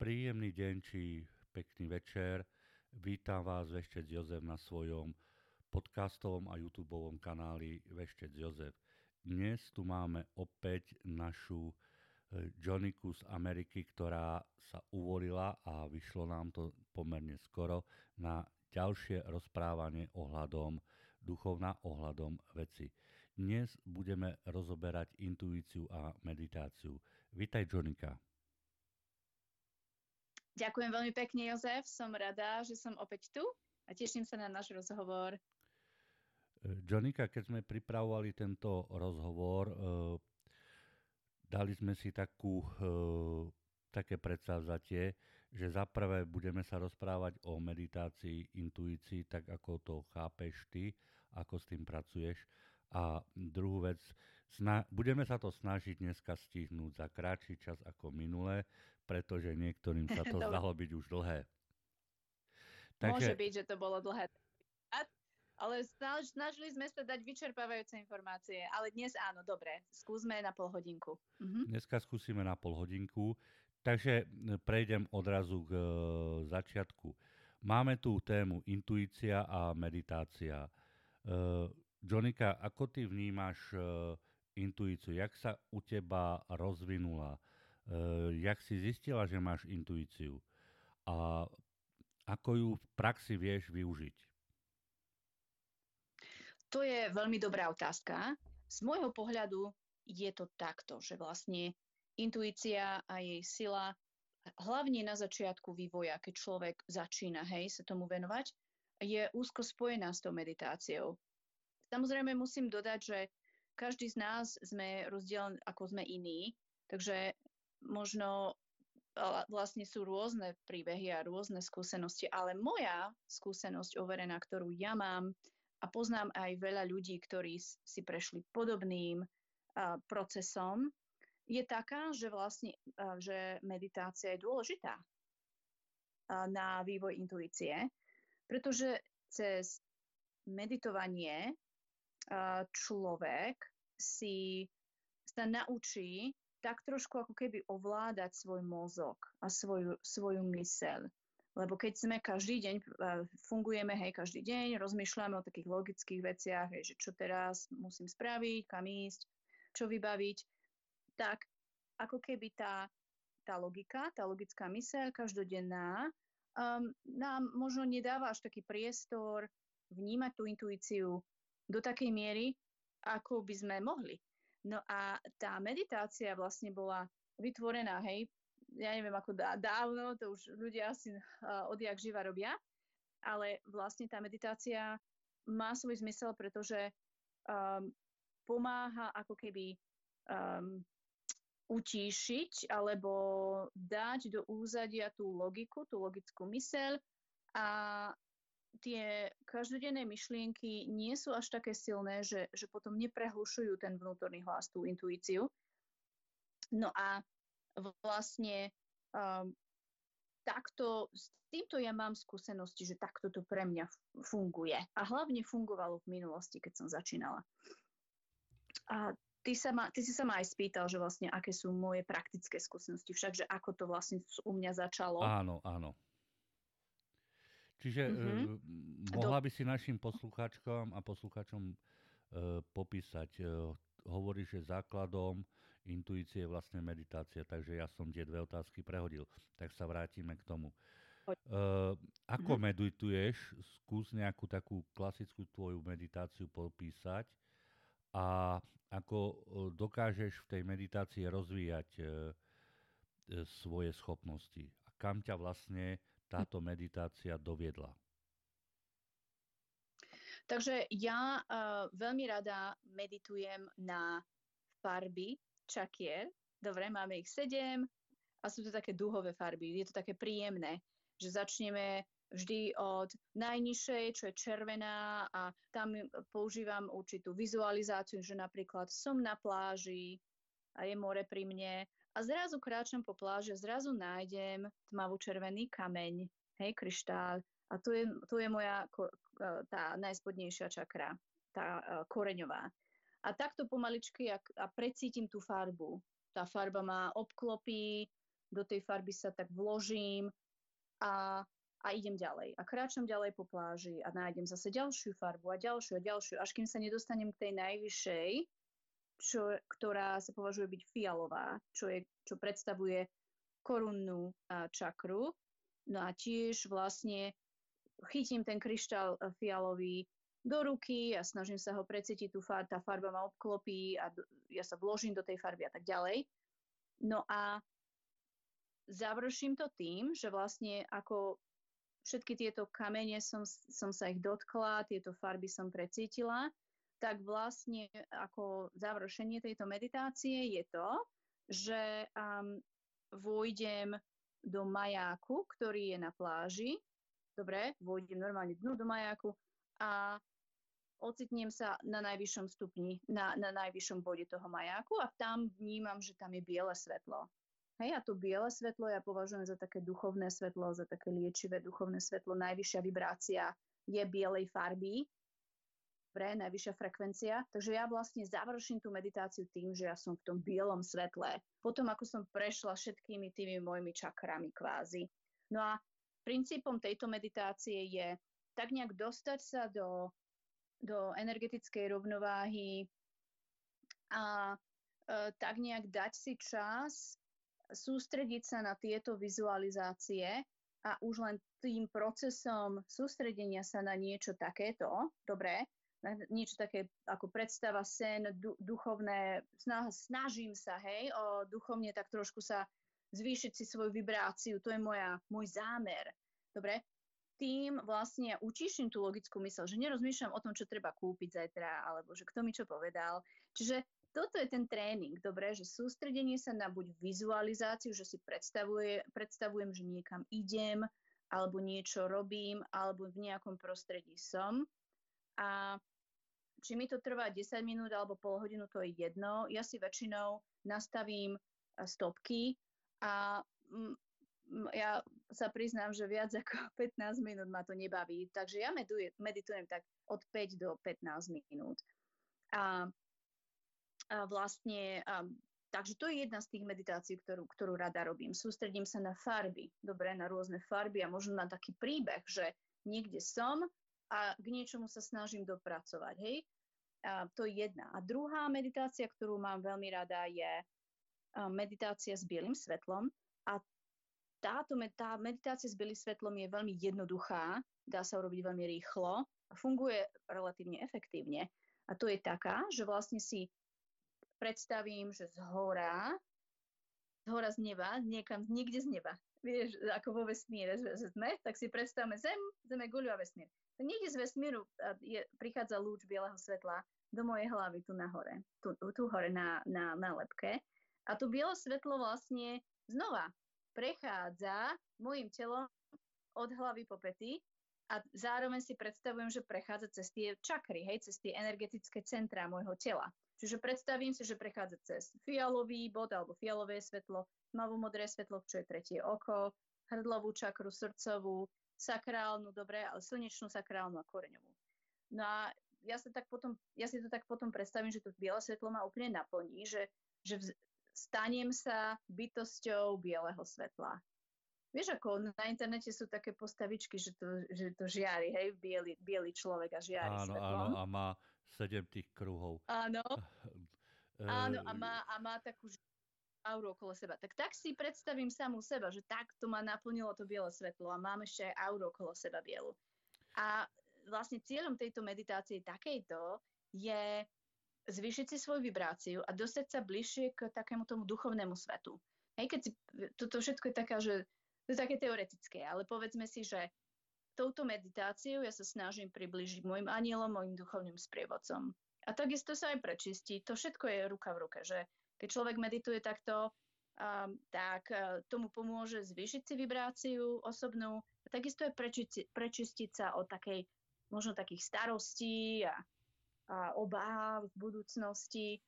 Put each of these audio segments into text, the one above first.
Príjemný deň či pekný večer. Vítam vás Veštec Jozef na svojom podcastovom a YouTubeovom kanáli Veštec Jozef. Dnes tu máme opäť našu Joniku z Ameriky, ktorá sa uvolila a vyšlo nám to pomerne skoro na ďalšie rozprávanie ohľadom duchovna, ohľadom veci. Dnes budeme rozoberať intuíciu a meditáciu. Vítaj Jonika. Ďakujem veľmi pekne, Jozef. Som rada, že som opäť tu a teším sa na náš rozhovor. Jonika, keď sme pripravovali tento rozhovor, dali sme si také predsavzatie, že zaprvé budeme sa rozprávať o meditácii, intuícii, tak ako to chápeš ty, ako s tým pracuješ. A druhú vec, budeme sa to snažiť dneska stihnúť za kratší čas ako minule, pretože niektorým sa to zdalo byť už dlhé. Takže môže byť, že to bolo dlhé. Ale snažili sme sa dať vyčerpávajúce informácie. Ale dnes áno, dobre, skúsme na pol hodinku. Mhm. Dneska skúsime na pol hodinku. Takže prejdem odrazu k začiatku. Máme tu tému intuícia a meditácia. Jonika, ako ty vnímaš intuíciu? Jak sa u teba rozvinula? Jak si zistila, že máš intuíciu? A ako ju v praxi vieš využiť? To je veľmi dobrá otázka. Z môjho pohľadu je to takto, že vlastne intuícia a jej sila, hlavne na začiatku vývoja, keď človek začína sa tomu venovať, je úzko spojená s tou meditáciou. Samozrejme musím dodať, že každý z nás sme rozdielni, ako sme iní, takže možno vlastne sú rôzne príbehy a rôzne skúsenosti, ale moja skúsenosť overená, ktorú ja mám a poznám aj veľa ľudí, ktorí si prešli podobným procesom, je taká, že vlastne že meditácia je dôležitá na vývoj intuície, pretože cez meditovanie človek sa naučí tak trošku ako keby ovládať svoj mozog a svoju myseľ. Lebo keď sme každý deň, fungujeme každý deň, rozmýšľame o takých logických veciach, že čo teraz musím spraviť, kam ísť, čo vybaviť, tak ako keby tá logika, tá logická myseľ každodenná nám možno nedáva až taký priestor vnímať tú intuíciu do takej miery, ako by sme mohli. No a tá meditácia vlastne bola vytvorená, ja neviem ako dávno, to už ľudia asi odjak živa robia, ale vlastne tá meditácia má svoj zmysel, pretože pomáha ako keby utíšiť alebo dať do úzadia tú logiku, tú logickú myseľ a tie každodenné myšlienky nie sú až také silné, že potom neprehlušujú ten vnútorný hlas, tú intuíciu. No a vlastne takto, s týmto ja mám skúsenosti, že takto to pre mňa funguje. A hlavne fungovalo v minulosti, keď som začínala. A ty si sa ma aj spýtal, že vlastne aké sú moje praktické skúsenosti, však, že ako to vlastne u mňa začalo. Áno, áno. Čiže mohla by si našim poslucháčkom a poslucháčom popísať. Hovoríš, že základom intuície je vlastne meditácia, takže ja som tie dve otázky prehodil. Tak sa vrátime k tomu. Ako medituješ? Skús nejakú takú klasickú tvoju meditáciu popísať a ako dokážeš v tej meditácii rozvíjať svoje schopnosti. A kam ťa vlastne táto meditácia doviedla? Takže ja veľmi rada meditujem na farby čakier. Dobre, máme ich 7 a sú to také duhové farby. Je to také príjemné, že začneme vždy od najnižšej, čo je červená a tam používam určitú vizualizáciu, že napríklad som na pláži a je more pri mne. A zrazu kráčam po pláži a zrazu nájdem tmavo-červený kameň, kryštál. A tu je moja tá najspodnejšia čakra, tá koreňová. A takto pomaličky a precítim tú farbu. Tá farba ma obklopí do tej farby sa tak vložím a idem ďalej. A kráčam ďalej po pláži a nájdem zase ďalšiu farbu a ďalšiu, až kým sa nedostanem k tej najvyššej, ktorá sa považuje byť fialová, čo predstavuje korunnú čakru. No a tiež vlastne chytím ten kryštál fialový do ruky a snažím sa ho precítiť, tá farba ma obklopí a ja sa vložím do tej farby a tak ďalej. No a završím to tým, že vlastne ako všetky tieto kamene som sa ich dotkla, tieto farby som precítila, tak vlastne ako završenie tejto meditácie je to, že vôjdem do majáku, ktorý je na pláži. Dobre, vôjdem normálne dnu do majáku a ocitnem sa na najvyššom stupni, na najvyššom bode toho majáku a tam vnímam, že tam je biele svetlo. Hej, a to biele svetlo ja považujem za také duchovné svetlo, za také liečivé duchovné svetlo. Najvyššia vibrácia je bielej farby. Dobre, najvyššia frekvencia. Takže ja vlastne završím tú meditáciu tým, že ja som v tom bielom svetle. Potom, ako som prešla všetkými tými mojimi čakrami kvázi. No a princípom tejto meditácie je tak nejak dostať sa do energetickej rovnováhy a tak nejak dať si čas, sústrediť sa na tieto vizualizácie a už len tým procesom sústredenia sa na niečo takéto, dobre, niečo také ako predstava, sen, duchovné, snažím sa, hej, duchovne tak trošku sa zvýšiť si svoju vibráciu, to je môj zámer, dobre, tým vlastne utíšim tú logickú myseľ, že nerozmýšľam o tom, čo treba kúpiť zajtra, alebo že kto mi čo povedal. Čiže toto je ten tréning, dobre, že sústredenie sa na buď vizualizáciu, že si predstavujem, že niekam idem, alebo niečo robím, alebo v nejakom prostredí som. A či mi to trvá 10 minút alebo pol hodinu, to je jedno. Ja si väčšinou nastavím stopky a ja sa priznám, že viac ako 15 minút ma to nebaví. Takže ja meditujem tak od 5 do 15 minút. A vlastne, takže to je jedna z tých meditácií, ktorú rada robím. Sústredím sa na farby, dobre, na rôzne farby a možno na taký príbeh, že niekde som a k niečomu sa snažím dopracovať, hej. A to je jedna. A druhá meditácia, ktorú mám veľmi rada, je meditácia s bielým svetlom. A tá meditácia s bielým svetlom je veľmi jednoduchá, dá sa urobiť veľmi rýchlo a funguje relatívne efektívne. A to je taká, že vlastne si predstavím, že z hora z neba, niekde z neba, vieš, ako vo vesmíre sme, tak si predstavme zem je guľu a vesmír. Tak niekde z vesmíru prichádza lúč bieleho svetla do mojej hlavy tu nahore, tu hore na lebke. A to biele svetlo vlastne znova prechádza mojim telom od hlavy po pety a zároveň si predstavujem, že prechádza cez tie čakry, hej, cez tie energetické centrá môjho tela. Čiže predstavím si, že prechádza cez fialový bod alebo fialové svetlo, tmavomodré svetlo, čo je tretie oko, hrdlovú čakru, srdcovú, sakrálnu, dobre, ale slnečnú, sakrálnu a koreňovú. No a ja si to tak potom predstavím, že to biele svetlo ma úplne naplní, že stanem sa bytosťou bieleho svetla. Vieš, ako na internete sú také postavičky, že to žiari, hej, bielý človek a žiari svetlom. Áno, a má 7 tých kruhov. Áno, áno, a má takú auru okolo seba. Tak si predstavím samú seba, že takto ma naplnilo to biele svetlo a mám ešte aj auru okolo seba bielu. A vlastne cieľom tejto meditácie takejto je zvýšiť si svoju vibráciu a dostať sa bližšie k takému tomu duchovnému svetu. Hej, toto všetko je taká, že to je také teoretické, ale povedzme si, že touto meditáciou ja sa snažím priblížiť môjim anielom, môjim duchovným sprievodcom. A takisto sa aj prečistí. To všetko je ruka v ruke, že keď človek medituje takto, tak tomu pomôže zvýšiť si vibráciu osobnú a takisto je prečistiť sa od takej, možno takých starostí a obáv v budúcnosti.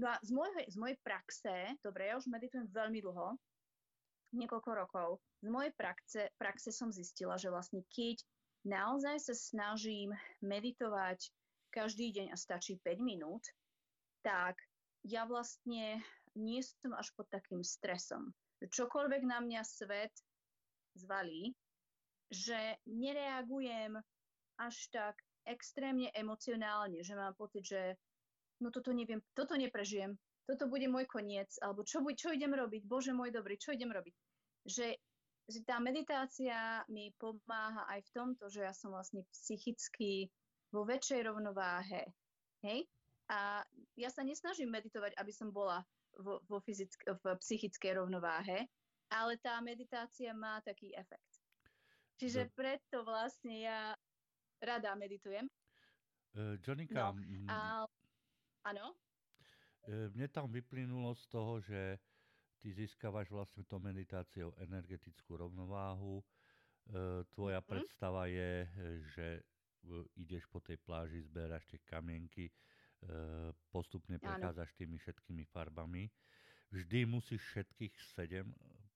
No a z mojej praxe, dobre, ja už meditujem veľmi dlho, niekoľko rokov, z mojej praxe som zistila, že vlastne keď naozaj sa snažím meditovať každý deň a stačí 5 minút, tak ja vlastne nie som až pod takým stresom. čokoľvek na mňa svet zvalí, že nereagujem až tak extrémne emocionálne, že mám pocit, že no toto neviem, toto neprežijem, toto bude môj koniec, alebo čo idem robiť, Bože môj dobrý, čo idem robiť. Že tá meditácia mi pomáha aj v tomto, že ja som vlastne psychicky vo väčšej rovnováhe. Hej? A ja sa nesnažím meditovať, aby som bola v psychickej rovnováhe, ale tá meditácia má taký efekt. Čiže preto vlastne ja rada meditujem. Jonika, áno? Mne tam vyplynulo z toho, že ty získavaš vlastne to meditáciou energetickú rovnováhu. Tvoja predstava je, že ideš po tej pláži, zberaš tie kamienky, postupne prechádzaš tými všetkými farbami. Vždy musíš všetkých 7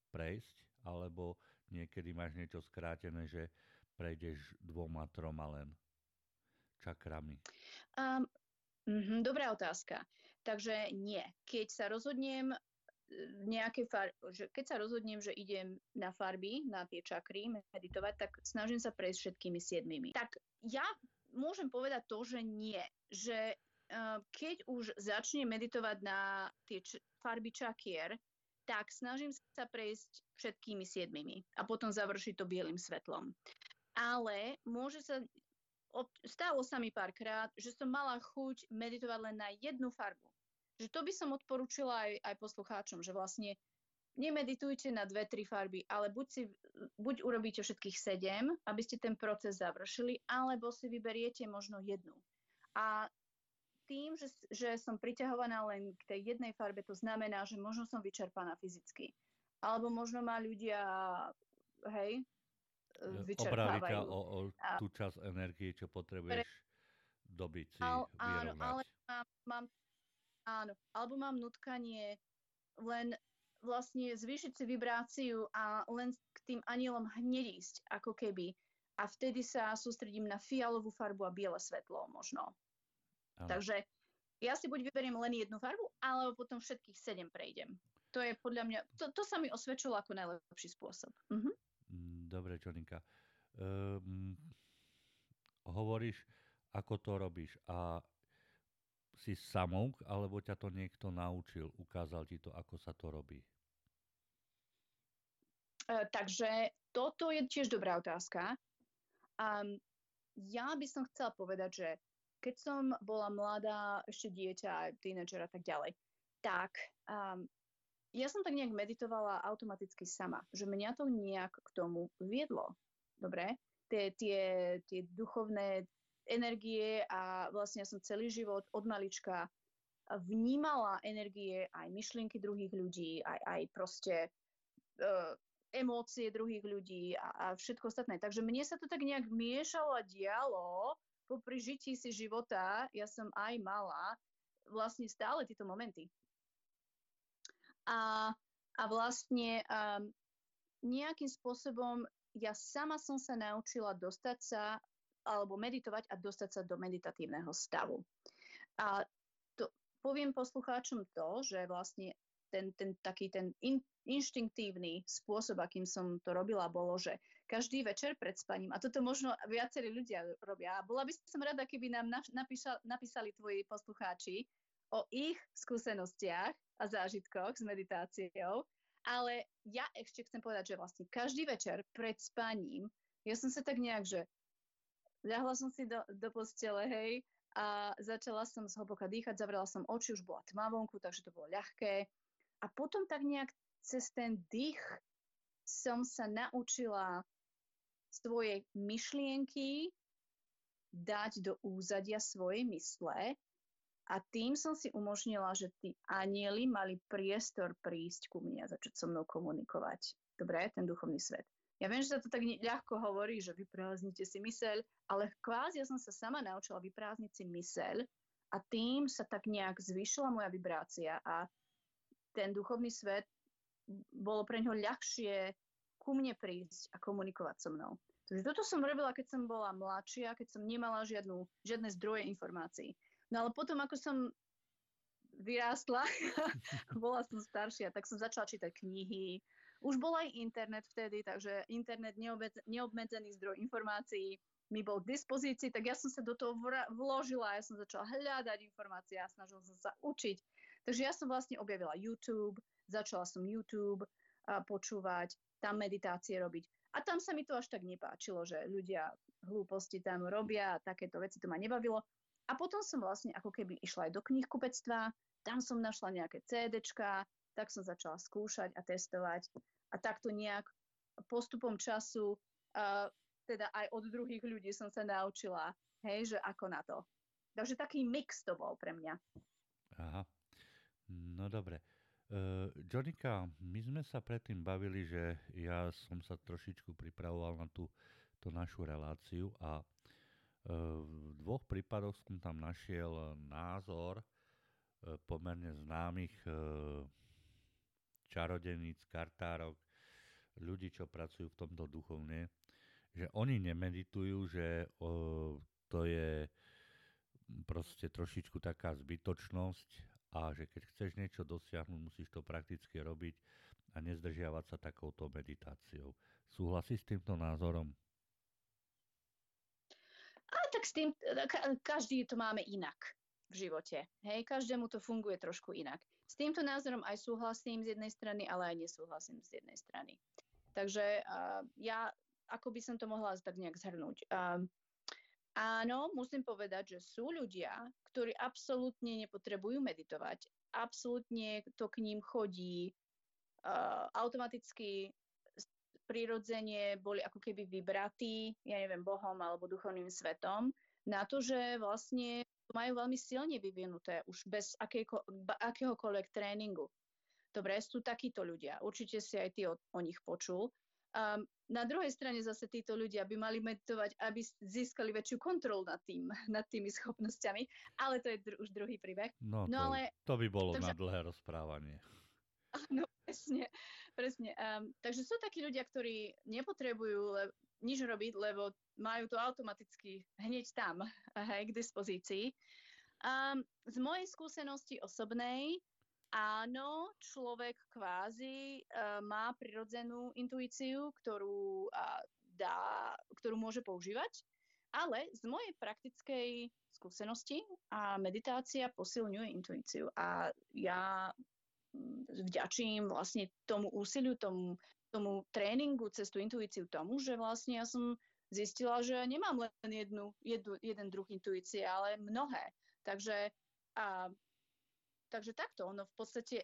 prejsť, alebo niekedy máš niečo skrátené, že prejdeš 2-3 len čakrami. Dobrá otázka. Takže nie. Keď sa rozhodnem že idem na farby, na tie čakry meditovať, tak snažím sa prejsť všetkými 7. Tak ja môžem povedať to, že nie. Že keď už začnem meditovať na tie farby čakier, tak snažím sa prejsť všetkými 7 a potom završiť to bielým svetlom. Ale stalo sa mi párkrát, že som mala chuť meditovať len na jednu farbu. Že to by som odporúčila aj poslucháčom, že vlastne nemeditujte na 2-3 farby, ale buď urobíte všetkých 7, aby ste ten proces završili, alebo si vyberiete možno jednu. A tým, že som priťahovaná len k tej jednej farbe, to znamená, že možno som vyčerpaná fyzicky. Alebo možno má ľudia, hej, vyčerpávajú. Tú časť energie, čo potrebuješ dobiť si, vyrovnať. Ale alebo mám nutkanie len vlastne zvýšiť si vibráciu a len k tým anielom hneď ísť, ako keby. A vtedy sa sústredím na fialovú farbu a biele svetlo možno. Ano. Takže ja si buď vyberiem len jednu farbu, alebo potom všetkých 7 prejdem. To je podľa mňa, to sa mi osvedčilo ako najlepší spôsob. Mhm. Dobre, Jonika. Hovoríš, ako to robíš a si samouk, alebo ťa to niekto naučil, ukázal ti to, ako sa to robí? Takže toto je tiež dobrá otázka. Ja by som chcela povedať, že keď som bola mladá, ešte dieťa, tínedžer a tak ďalej, tak ja som tak nejak meditovala automaticky sama, že mňa to nejak k tomu viedlo. Dobre? Tie duchovné energie a vlastne ja som celý život od malička vnímala energie, aj myšlienky druhých ľudí, aj proste emócie druhých ľudí a všetko ostatné. Takže mne sa to tak nejak miešalo a dialo popri žití si života. Ja som aj mala vlastne stále tieto momenty. A vlastne nejakým spôsobom ja sama som sa naučila dostať sa alebo meditovať a dostať sa do meditatívneho stavu. A to, poviem poslucháčom to, že vlastne ten inštinktívny spôsob, akým som to robila, bolo, že každý večer pred spaním, a toto možno viacerí ľudia robia, a bola by som rada, keby nám napísali tvoji poslucháči o ich skúsenostiach a zážitkoch s meditáciou, ale ja ešte chcem povedať, že vlastne každý večer pred spaním, ja som sa tak nejak, že ľahla som si do postele, hej, a začala som zhlboka dýchať, zavrela som oči, už bola tma vonku, takže to bolo ľahké. A potom tak nejak cez ten dých som sa naučila svoje myšlienky dať do úzadia svojej mysle a tým som si umožnila, že tí anjeli mali priestor prísť ku mne a začať so mnou komunikovať. Dobre, ten duchovný svet. Ja viem, že sa to tak ľahko hovorí, že vyprázdnite si myseľ, ale kvázi ja som sa sama naučila vyprázdniť si myseľ a tým sa tak nejak zvýšila moja vibrácia a ten duchovný svet bolo pre ňoho ľahšie ku mne prísť a komunikovať so mnou. Takže toto som robila, keď som bola mladšia, keď som nemala žiadne zdroje informácií. No ale potom, ako som vyrástla, bola som staršia, tak som začala čítať knihy. Už bol aj internet vtedy, takže internet, neobmedzený zdroj informácií mi bol k dispozícii, tak ja som sa do toho vložila, ja som začala hľadať informácie a snažila som sa učiť. Takže ja som vlastne objavila YouTube, začala som YouTube počúvať, tam meditácie robiť. A tam sa mi to až tak nepáčilo, že ľudia hlúposti tam robia a takéto veci, to ma nebavilo. A potom som vlastne ako keby išla aj do knihkupectva, tam som našla nejaké CDčka, tak som začala skúšať a testovať. A takto nejak postupom času, teda aj od druhých ľudí som sa naučila, hej, že ako na to. Takže taký mix to bol pre mňa. Aha, no dobre. Jonika, my sme sa predtým bavili, že ja som sa trošičku pripravoval na tú našu reláciu a v dvoch prípadoch som tam našiel názor pomerne známych čarodeníc, kartárok, ľudí, čo pracujú v tomto duchovne, že oni nemeditujú, že to je proste trošičku taká zbytočnosť a že keď chceš niečo dosiahnuť, musíš to prakticky robiť a nezdržiavať sa takouto meditáciou. Súhlasíš s týmto názorom? A tak s tým, každý to máme inak v živote. Hej, každému to funguje trošku inak. S týmto názorom aj súhlasím z jednej strany, ale aj nesúhlasím z jednej strany. Takže ja, ako by som to mohla tak nejak zhrnúť. Áno, musím povedať, že sú ľudia, ktorí absolútne nepotrebujú meditovať. Absolútne to k ním chodí. Automaticky prirodzene boli ako keby vybratí, ja neviem, Bohom alebo duchovným svetom, na to, že vlastne majú veľmi silne vyvinuté už bez akéhokoľvek tréningu. Dobre, sú takíto ľudia. Určite si aj ty o nich počul. Na druhej strane zase títo ľudia by mali meditovať, aby získali väčšiu kontrolu nad tými schopnosťami. Ale to je už druhý príbeh. No, to by bolo na dlhé rozprávanie. Áno, presne. Takže sú takí ľudia, ktorí nepotrebujú nič robiť, lebo majú to automaticky hneď tam, hej, k dispozícii. Z mojej skúsenosti osobnej, áno, človek kvázi má prirodzenú intuíciu, ktorú môže používať, ale z mojej praktickej skúsenosti a meditácia posilňuje intuíciu. A ja vďačím vlastne tomu úsiliu, tomu tréningu cez tú intuíciu tomu, že vlastne ja som zistila, že nemám len jeden druh intuície, ale mnohé. Takže takto, ono v podstate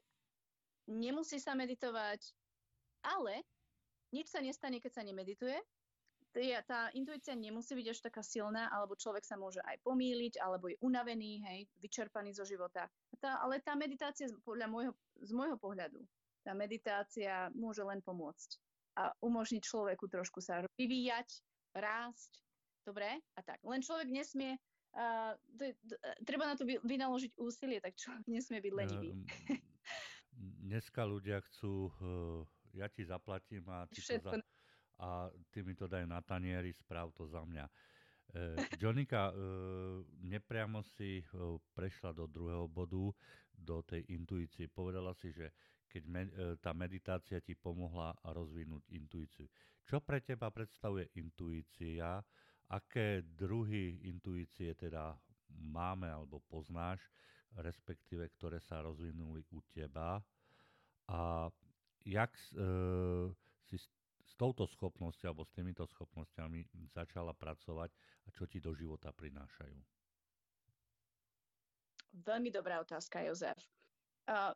nemusí sa meditovať, ale nič sa nestane, keď sa nemedituje. Tá intuícia nemusí byť až taká silná, alebo človek sa môže aj pomýliť, alebo je unavený, hej, vyčerpaný zo života. Ale tá meditácia, z môjho pohľadu, tá meditácia môže len pomôcť a umožniť človeku trošku sa vyvíjať, rásť, dobre? A tak, len človek nesmie... treba na to vynaložiť úsilie, tak človek nesmie byť lenivý. Dneska ľudia chcú, ja ti zaplatím a ty mi to daj na tanieri, správ to za mňa. Jonika, nepriamo si prešla do druhého bodu, do tej intuície. Povedala si, že keď tá meditácia ti pomohla rozvinúť intuíciu. Čo pre teba predstavuje intuícia? Aké druhy intuície teda máme alebo poznáš, respektíve ktoré sa rozvinuli u teba? A jak si s touto schopnosťou alebo s týmito schopnosťami začala pracovať a čo ti do života prinášajú? Veľmi dobrá otázka, Jozef.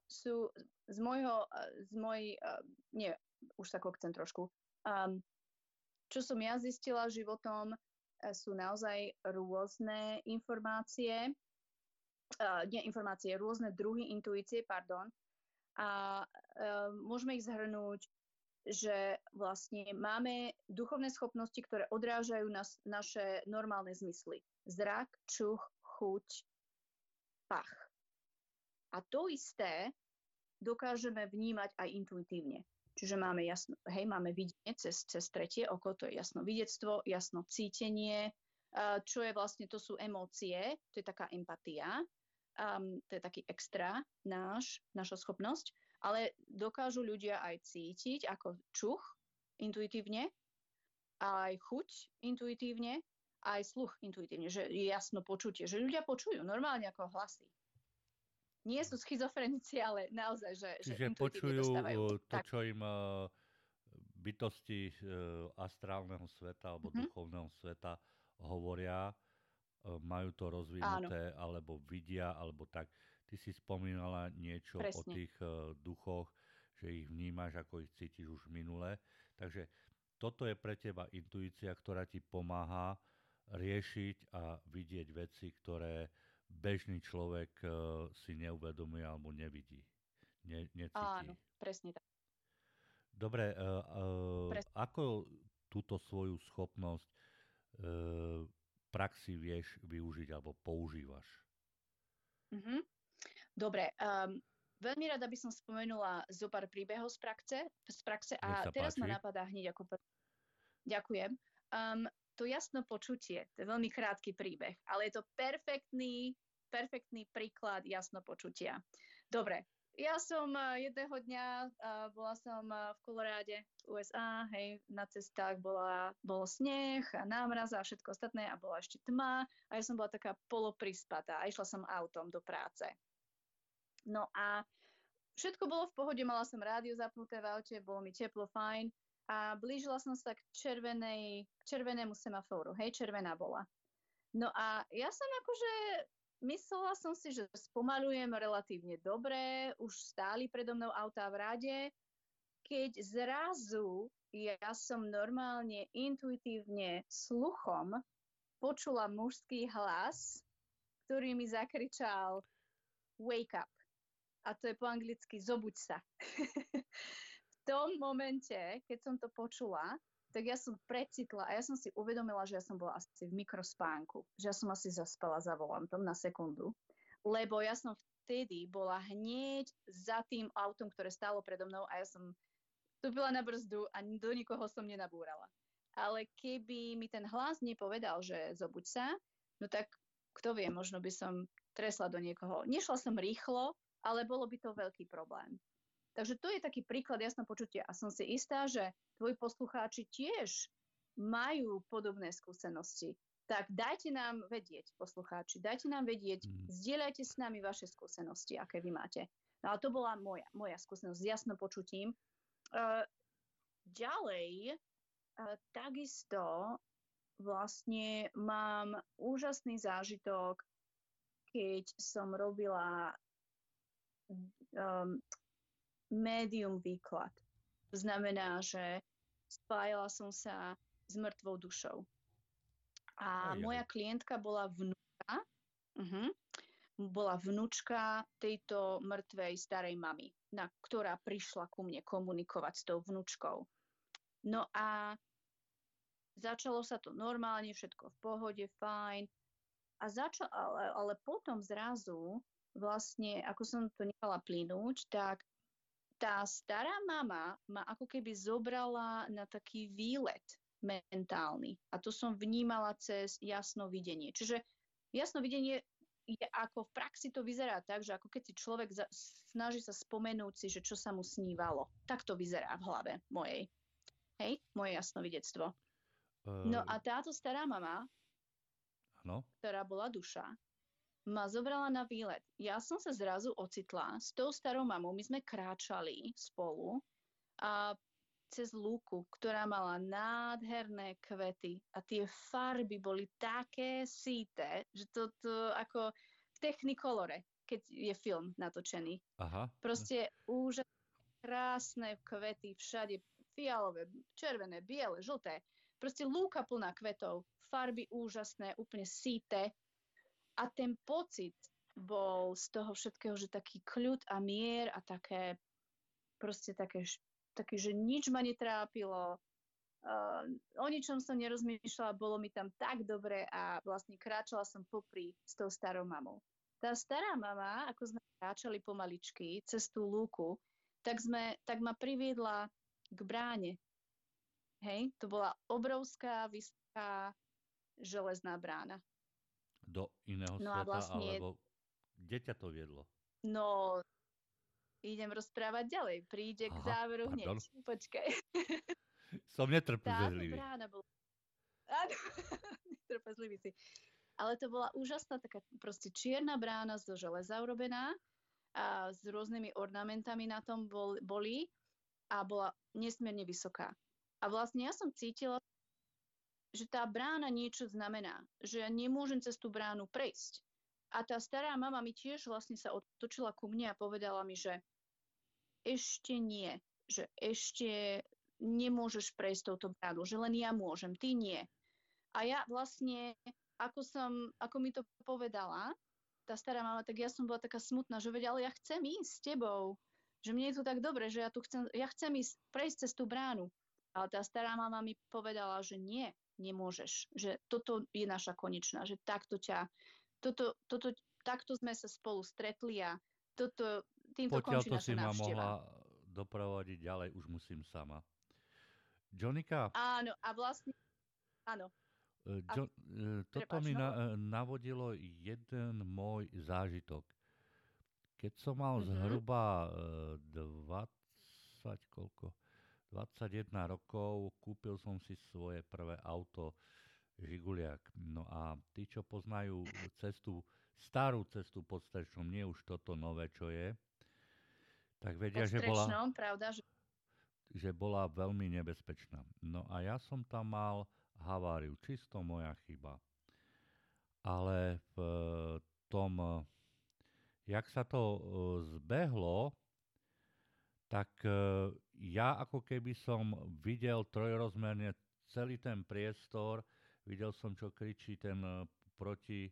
Sú nie, už sa kokcem trošku. Čo som ja zistila životom, sú naozaj rôzne informácie, rôzne druhy intuície, pardon. A môžeme ich zhrnúť, že vlastne máme duchovné schopnosti, ktoré odrážajú naše normálne zmysly. Zrak, čuch, chuť, pach. A to isté dokážeme vnímať aj intuitívne. Čiže máme máme videnie cez tretie oko, to je jasnovidectvo, jasnocítenie, čo je vlastne, to sú emócie, to je taká empatia. to je taký extra naša schopnosť, ale dokážu ľudia aj cítiť ako čuch intuitívne, aj chuť intuitívne, aj sluch intuitívne, že je jasno počutie, že ľudia počujú normálne ako hlasy. Nie sú schizofrenici, ale naozaj, že čiže počujú to, tak, čo im bytosti astrálneho sveta alebo duchovného sveta hovoria, majú to rozvinuté, áno, alebo vidia, alebo tak. Ty si spomínala niečo presne o tých duchoch, že ich vnímaš, ako ich cítiš už minule. Takže toto je pre teba intuícia, ktorá ti pomáha riešiť a vidieť veci, ktoré bežný človek si neuvedomuje alebo nevidí, necíti. Áno, presne tak. Dobre, ako túto svoju schopnosť v praxi vieš využiť alebo používaš? Dobre, veľmi rada by som spomenula zo pár príbehov z praxe a teraz páči. Ma napadá hneď ako prvý. Ďakujem. To jasno počutie, to je veľmi krátky príbeh, ale je to perfektný príklad jasno počutia. Dobre, ja som jedného dňa, bola som v Koloráde, USA, hej, na cestách bol sneh a námraz a všetko ostatné a bola ešte tma a ja som bola taká poloprispatá a išla som autom do práce. No a všetko bolo v pohode, mala som rádio zapnuté v aute, bolo mi teplo, fajn. A blížila som sa k červenému semaforu. Hej, červená bola. No a ja som akože myslela som si, že spomalujem relatívne dobre. Už stáli predo mnou autá v rade. Keď zrazu ja som normálne intuitívne sluchom počula mužský hlas, ktorý mi zakričal wake up. A to je po anglicky zobuď sa. V tom momente, keď som to počula, tak ja som precitla a ja som si uvedomila, že ja som bola asi v mikrospánku. Že ja som asi zaspala za volantom na sekundu. Lebo ja som vtedy bola hneď za tým autom, ktoré stálo predo mnou a ja som vstúpila na brzdu a do nikoho som nenabúrala. Ale keby mi ten hlas nepovedal, že zobuď sa, no tak kto vie, možno by som tresla do niekoho. Nešla som rýchlo, ale bolo by to veľký problém. Takže to je taký príklad jasného počutia. A som si istá, že tvoji poslucháči tiež majú podobné skúsenosti. Tak dajte nám vedieť, poslucháči, dajte nám vedieť, zdieľajte s nami vaše skúsenosti, aké vy máte. No ale to bola moja skúsenosť s jasným počutím. Ďalej, takisto vlastne mám úžasný zážitok, keď som robila médium výklad. Znamená, že spájala som sa s mŕtvou dušou. A moja klientka bola vnúčka, tejto mŕtvej starej mamy, ktorá prišla ku mne komunikovať s tou vnúčkou. No a začalo sa to normálne, všetko v pohode, fajn. A ale potom zrazu, vlastne, ako som to nechala plynúť, tak tá stará mama ma ako keby zobrala na taký výlet mentálny. A to som vnímala cez jasno videnie. Čiže jasno videnie je ako v praxi to vyzerá tak, že ako keď si človek snaží sa spomenúť si, že čo sa mu snívalo. Tak to vyzerá v hlave mojej. Hej? Moje jasnovidectvo. No a táto stará mama, ktorá bola duša, ma zobrala na výlet. Ja som sa zrazu ocitla s tou starou mamou. My sme kráčali spolu a cez lúku, ktorá mala nádherné kvety a tie farby boli také síte, že to ako v technikolore, keď je film natočený. Aha. Proste úžasné, krásne kvety všade, fialové, červené, biele, žlté. Proste lúka plná kvetov, farby úžasné, úplne síte. A ten pocit bol z toho všetkého, že taký kľud a mier a také, že nič ma netrápilo. O ničom som nerozmýšľala, bolo mi tam tak dobre a vlastne kráčala som popri s tou starou mamou. Tá stará mama, ako sme kráčali pomaličky cez tú lúku, tak ma priviedla k bráne. Hej, to bola obrovská, vysoká železná brána. Do iného sveta, alebo Kde ťa to viedlo? No, idem rozprávať ďalej. Príde k záveru hneď. Počkaj. Som netrpezlivý. Áno, netrpezlivý si. Ale to bola úžasná taká proste čierna brána zo železa urobená a s rôznymi ornamentami na tom boli a bola nesmierne vysoká. A vlastne ja som cítila, že tá brána niečo znamená, že ja nemôžem cez tú bránu prejsť. A tá stará mama mi tiež vlastne sa otočila ku mne a povedala mi, že ešte nie, že ešte nemôžeš prejsť touto bránu, že len ja môžem, ty nie. A ja vlastne... Ako mi to povedala tá stará mama, tak ja som bola taká smutná, že veď, ale ja chcem ísť s tebou, že mne je tu tak dobre, že ja chcem ísť prejsť cez tú bránu. Ale tá stará mama mi povedala, že nie, nemôžeš, že toto je naša konečná, že takto sme sa spolu stretli a týmto končí naša návšteva. Pokiaľ to si ma mohla doprovodiť ďalej, už musím sama. Jonika? Áno, a vlastne, áno. Navodilo jeden môj zážitok. Keď som mal zhruba 21 rokov, kúpil som si svoje prvé auto Žiguliak. No a tí, čo poznajú starú cestu pod Strečnom, nie už toto nové, čo je, tak vedia, že bola... Pod Strečnom, pravda, že bola veľmi nebezpečná. No a ja som tam mal haváriu, čisto moja chyba. Ale v tom, jak sa to zbehlo, tak ja ako keby som videl trojrozmerne celý ten priestor, videl som, čo kričí ten proti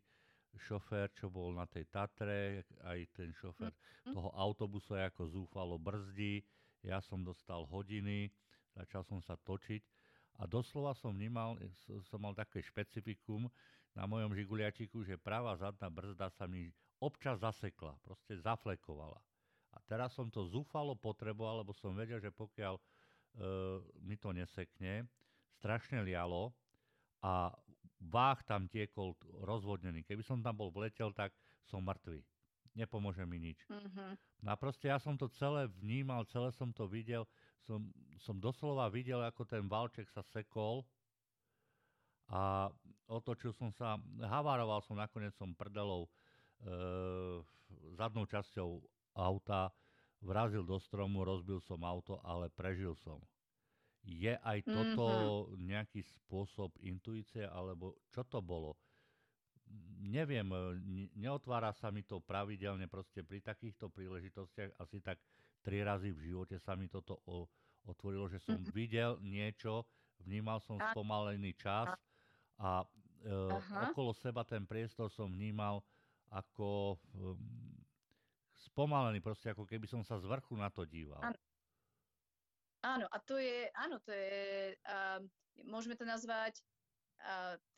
šofér, čo bol na tej Tatre, aj ten šofér toho autobusu, ako zúfalo brzdí. Ja som dostal hodiny, začal som sa točiť a doslova som mal také špecifikum na mojom žiguliačiku, že pravá zadná brzda sa mi občas zasekla, proste zaflekovala. A teraz som to zúfalo potreboval, lebo som vedel, že pokiaľ mi to nesekne, strašne lialo a váh tam tiekol rozvodnený. Keby som tam bol vletel, tak som mŕtvy. Nepomôže mi nič. No a proste ja som to celé vnímal, celé som to videl. Som doslova videl, ako ten valček sa sekol a otočil som sa, havároval som, nakoniec som prdelou zadnou časťou auta, vrazil do stromu, rozbil som auto, ale prežil som. Je aj toto nejaký spôsob intuície, alebo čo to bolo? Neviem, neotvára sa mi to pravidelne, proste pri takýchto príležitostiach asi tak 3 razy v živote sa mi toto otvorilo, že som videl niečo, vnímal som spomalený čas a okolo seba ten priestor som vnímal ako spomalený, proste ako keby som sa z vrchu na to díval. Áno, to je, môžeme to nazvať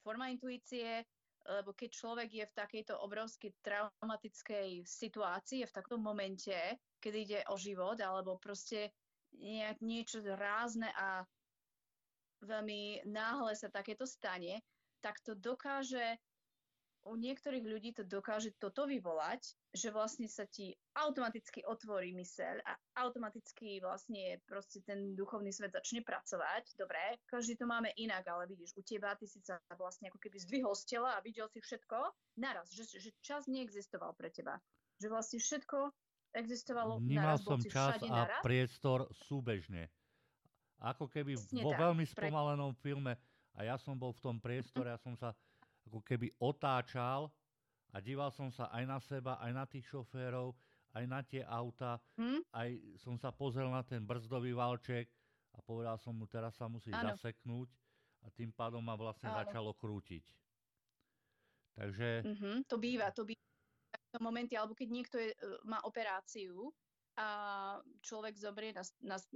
forma intuície, lebo keď človek je v takejto obrovskej traumatickej situácii, v takom momente, keď ide o život, alebo proste niečo rázne a veľmi náhle sa takéto stane, tak to dokáže, u niektorých ľudí to dokáže toto vyvolať, že vlastne sa ti automaticky otvorí myseľ a automaticky vlastne proste ten duchovný svet začne pracovať. Dobre, každý to máme inak, ale vidíš, u teba ty si sa vlastne ako keby zdvihol z tela a videl si všetko naraz, že čas neexistoval pre teba. Že vlastne všetko existovalo naraz, bol si všade naraz. Vnímal som čas a priestor súbežne. Ako keby veľmi spomalenom filme a ja som bol v tom priestore, ja som sa ako keby otáčal a díval som sa aj na seba, aj na tých šoférov, aj na tie auta, aj som sa pozrel na ten brzdový valček a povedal som mu, teraz sa musí zaseknúť a tým pádom ma vlastne začalo krútiť. Takže... To býva. V momente, alebo keď niekto má operáciu a človek zobrie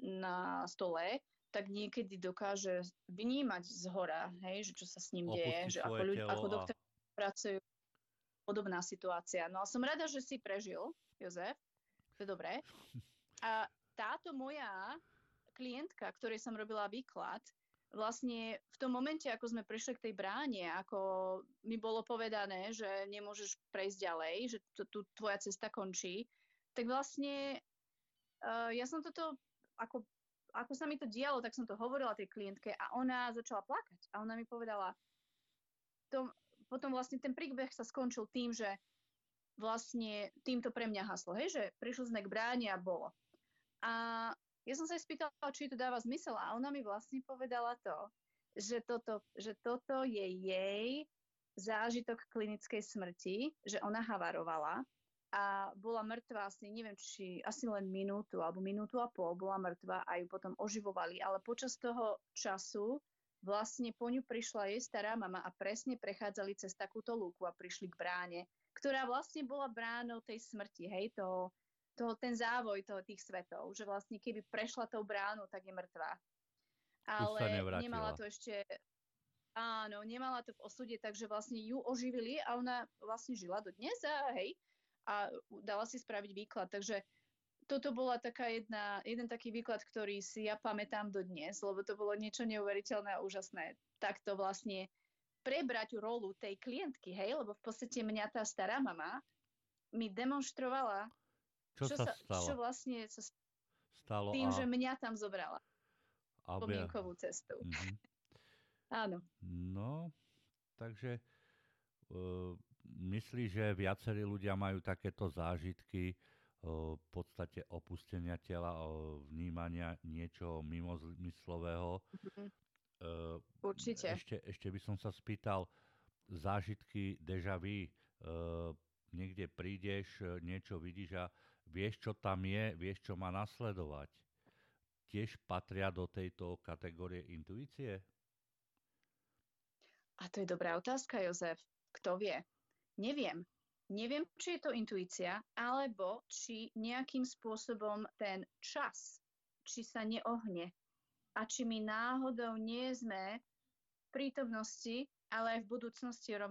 na stole, tak niekedy dokáže vnímať zhora, hej, že čo sa s ním deje, že ako ľudia, ako doktor pracujú, podobná situácia. No a som rada, že si prežil, Jozef, to je dobré. A táto moja klientka, ktorej som robila výklad, vlastne v tom momente, ako sme prišli k tej bráne, ako mi bolo povedané, že nemôžeš prejsť ďalej, že tu tvoja cesta končí, tak vlastne ja som toto, ako sa mi to dialo, tak som to hovorila tej klientke a ona začala plakať. A ona mi povedala, potom vlastne ten príbeh sa skončil tým, že vlastne týmto pre mňa haslo, hej, že prišli sme k bráne a bolo. A ja som sa jej spýtala, či to dáva zmysel a ona mi vlastne povedala to, že toto je jej zážitok klinickej smrti, že ona havarovala a bola mŕtva asi, neviem, či asi len minútu alebo minútu a pol bola mŕtva a ju potom oživovali, ale počas toho času vlastne po ňu prišla jej stará mama a presne prechádzali cez takúto lúku a prišli k bráne, ktorá vlastne bola bránou tej smrti, hej, ten závoj tých svetov, že vlastne keby prešla tou bránou, tak je mŕtva. Ale nemala to ešte, áno, nemala to v osude, takže vlastne ju oživili a ona vlastne žila do dnes a hej, a dala si spraviť výklad, takže toto bola taká jeden taký výklad, ktorý si ja pamätám do dnes, lebo to bolo niečo neuveriteľné a úžasné. Takto vlastne prebrať rolu tej klientky, hej, lebo v podstate mňa tá stará mama mi demonstrovala, čo sa stalo? Čo vlastne sa stalo tým, že mňa tam zobrala. Pomienkovú cestu. Mm-hmm. Áno. No, takže myslí, že viacerí ľudia majú takéto zážitky v podstate opustenia tela, vnímania niečoho mimozmyslového. Mm-hmm. Určite. Ešte by som sa spýtal, zážitky déjà vu, niekde prídeš, niečo vidíš a vieš, čo tam je, vieš, čo má nasledovať. Tiež patria do tejto kategórie intuície? A to je dobrá otázka, Jozef. Kto vie? Neviem. Neviem, či je to intuícia, alebo či nejakým spôsobom ten čas, či sa neohne. A či my náhodou nie sme v prítomnosti, ale aj v budúcnosti v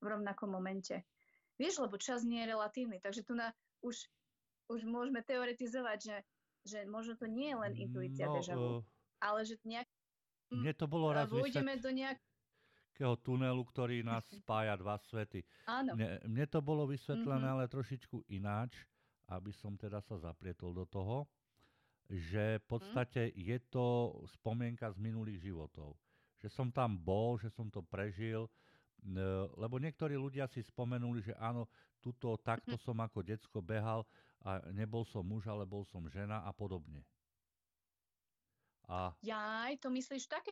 rovnakom momente. Vieš, lebo čas nie je relatívny, takže tu už môžeme teoretizovať, že možno to nie je len intuícia déjà vu, ale že nejak vôjdeme do nejakého tunelu, ktorý nás spája dva svety. Áno. Mne to bolo vysvetlené, ale trošičku ináč, aby som teda sa zaprietol do toho, že v podstate je to spomienka z minulých životov. Že som tam bol, že som to prežil, lebo niektorí ľudia si spomenuli, že áno, takto som ako decko behal a nebol som muž, ale bol som žena a podobne. Jaj, to myslíš také,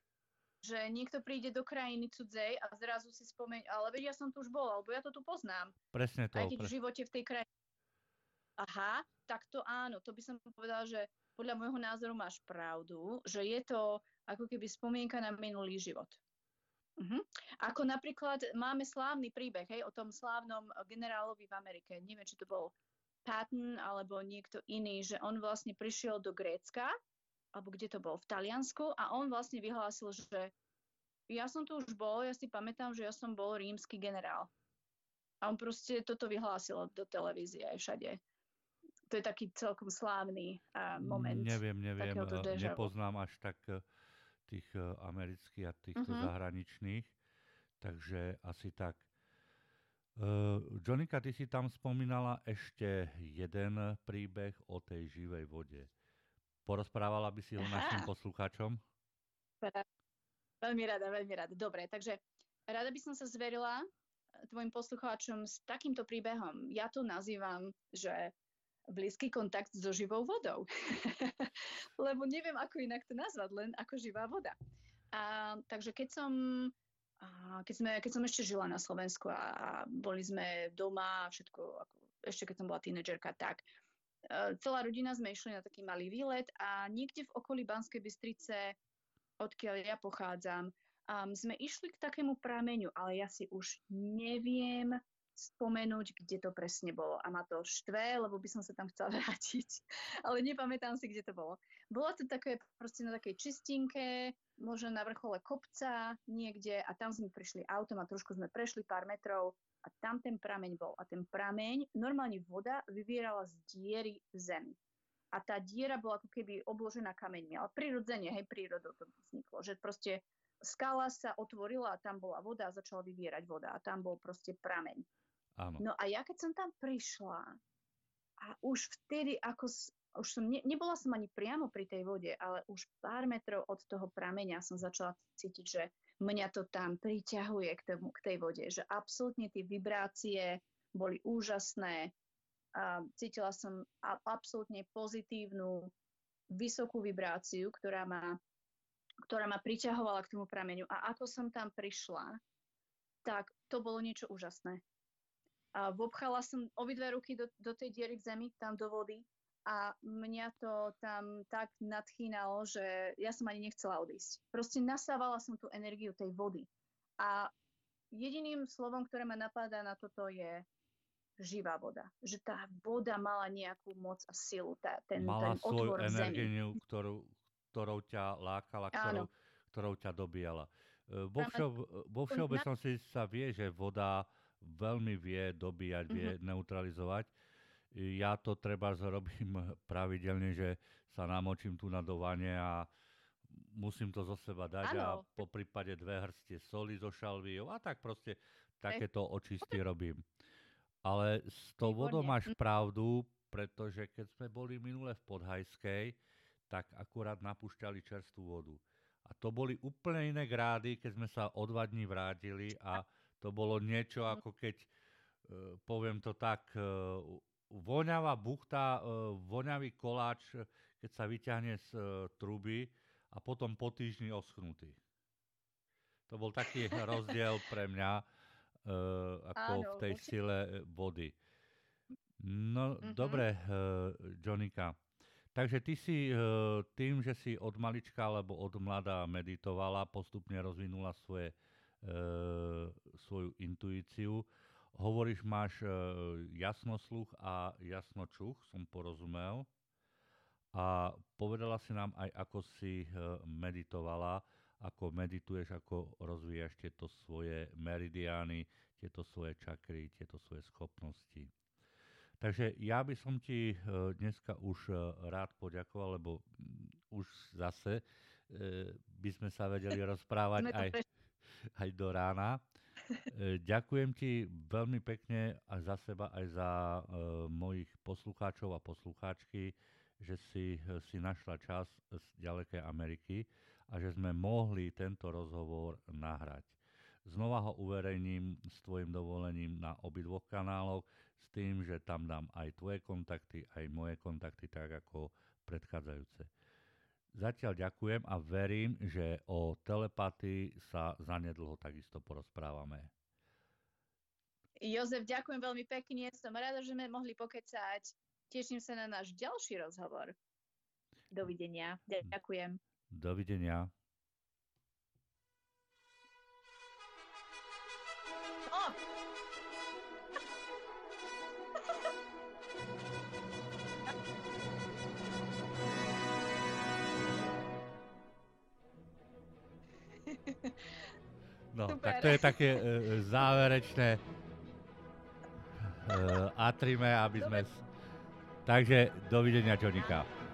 že niekto príde do krajiny cudzej a zrazu si spomenie, ale veď ja som tu už bol, alebo ja to tu poznám. Presne to. Aj keď v živote v tej krajine. Aha, tak to áno, to by som povedala, že podľa môjho názoru máš pravdu, že je to ako keby spomienka na minulý život. Uh-huh. Ako napríklad máme slávny príbeh, hej, o tom slávnom generálovi v Amerike. Neviem, či to bol Patton alebo niekto iný, že on vlastne prišiel do Grécka, alebo kde to bol, v Taliansku, a on vlastne vyhlásil, že ja som tu už bol, ja si pamätám, že ja som bol rímsky generál. A on proste toto vyhlásil do televízie aj všade. To je taký celkom slávny moment. Neviem, nepoznám až tak tých amerických a týchto zahraničných, takže asi tak. Jonika, ty si tam spomínala ešte jeden príbeh o tej živej vode. Porozprávala by si ho našim poslucháčom? Veľmi rada. Dobre, takže rada by som sa zverila tvojim poslucháčom s takýmto príbehom. Ja to nazývam, že blízky kontakt so živou vodou. Lebo neviem, ako inak to nazvať, len ako živá voda. Takže keď som ešte žila na Slovensku a boli sme doma, všetko, ešte keď som bola tínedžerka, tak celá rodina sme išli na taký malý výlet a niekde v okolí Banskej Bystrice, odkiaľ ja pochádzam, sme išli k takému prameňu, ale ja si už neviem spomenúť, kde to presne bolo. A ma to štve, lebo by som sa tam chcela vrátiť. Ale nepamätám si, kde to bolo. Bolo to také proste na takej čistinke, možno na vrchole kopca niekde a tam sme prišli autom a trošku sme prešli pár metrov a tam ten prameň bol. A ten prameň, normálne voda vyvierala z diery v zemi. A a tá diera bola ako keby obložená kameňmi. Ale prirodzene, hej, prírodou to vzniklo, že proste skala sa otvorila a tam bola voda a začala vyvierať voda a tam bol proste prameň. Áno. No a ja keď som tam prišla a už vtedy ako... nebola som ani priamo pri tej vode, ale už pár metrov od toho prameňa som začala cítiť, že mňa to tam priťahuje k tej vode. Že absolútne tie vibrácie boli úžasné. Cítila som absolútne pozitívnu, vysokú vibráciu, ktorá ma priťahovala k tomu prameňu. A ako som tam prišla, tak to bolo niečo úžasné. Vopchala som obidve ruky do tej diery v zemi, tam do vody. A mňa to tam tak nadchýnalo, že ja som ani nechcela odísť. Proste nasávala som tú energiu tej vody. A jediným slovom, ktoré ma napadá na toto, je živá voda. Že tá voda mala nejakú moc a silu. Mala ten svoju energiu, ktorou ťa lákala, ktorou ťa dobíjala. Vo všeobecnosti sa vie, že voda veľmi vie dobíjať, vie neutralizovať. Ja to treba zrobím pravidelne, že sa namočím tu na dovane a musím to zo seba dať a po prípade 2 hrstie soli zo šalviou a tak proste takéto očisty robím. Ale s tou vodou máš pravdu, pretože keď sme boli minule v Podhajskej, tak akurát napúšťali čerstvú vodu. A to boli úplne iné grády, keď sme sa o 2 dní vrátili a to bolo niečo ako keď, poviem to tak... Voňavá buchta, voňavý koláč, keď sa vyťahne z truby a potom po týždni oschnutý. To bol taký rozdiel pre mňa ako v tej sile vody. No dobre, Jonika. Takže ty si tým, že si od malička alebo od mladá meditovala, postupne rozvinula svoju intuíciu. Hovoríš, máš jasnosluch a jasnočuch, som porozumel. A povedala si nám aj, ako si meditovala, ako medituješ, ako rozvíjaš tieto svoje meridiány, tieto svoje čakry, tieto svoje schopnosti. Takže ja by som ti dneska už rád poďakoval, lebo už zase by sme sa vedeli rozprávať aj do rána. Ďakujem ti veľmi pekne aj za seba, aj za mojich poslucháčov a poslucháčky, že si našla čas z ďalekej Ameriky a že sme mohli tento rozhovor nahrať. Znova ho uverejním s tvojim dovolením na obidvoch kanáloch, s tým, že tam dám aj tvoje kontakty, aj moje kontakty, tak ako predchádzajúce. Zatiaľ ďakujem a verím, že o telepatii sa zanedlho takisto porozprávame. Jozef, ďakujem veľmi pekne. Som rada, že sme mohli pokecať. Teším sa na náš ďalší rozhovor. Dovidenia. Ďakujem. Dovidenia. No, super. Tak to je také záverečné atrime, aby sme... Takže dovidenia, Jonika.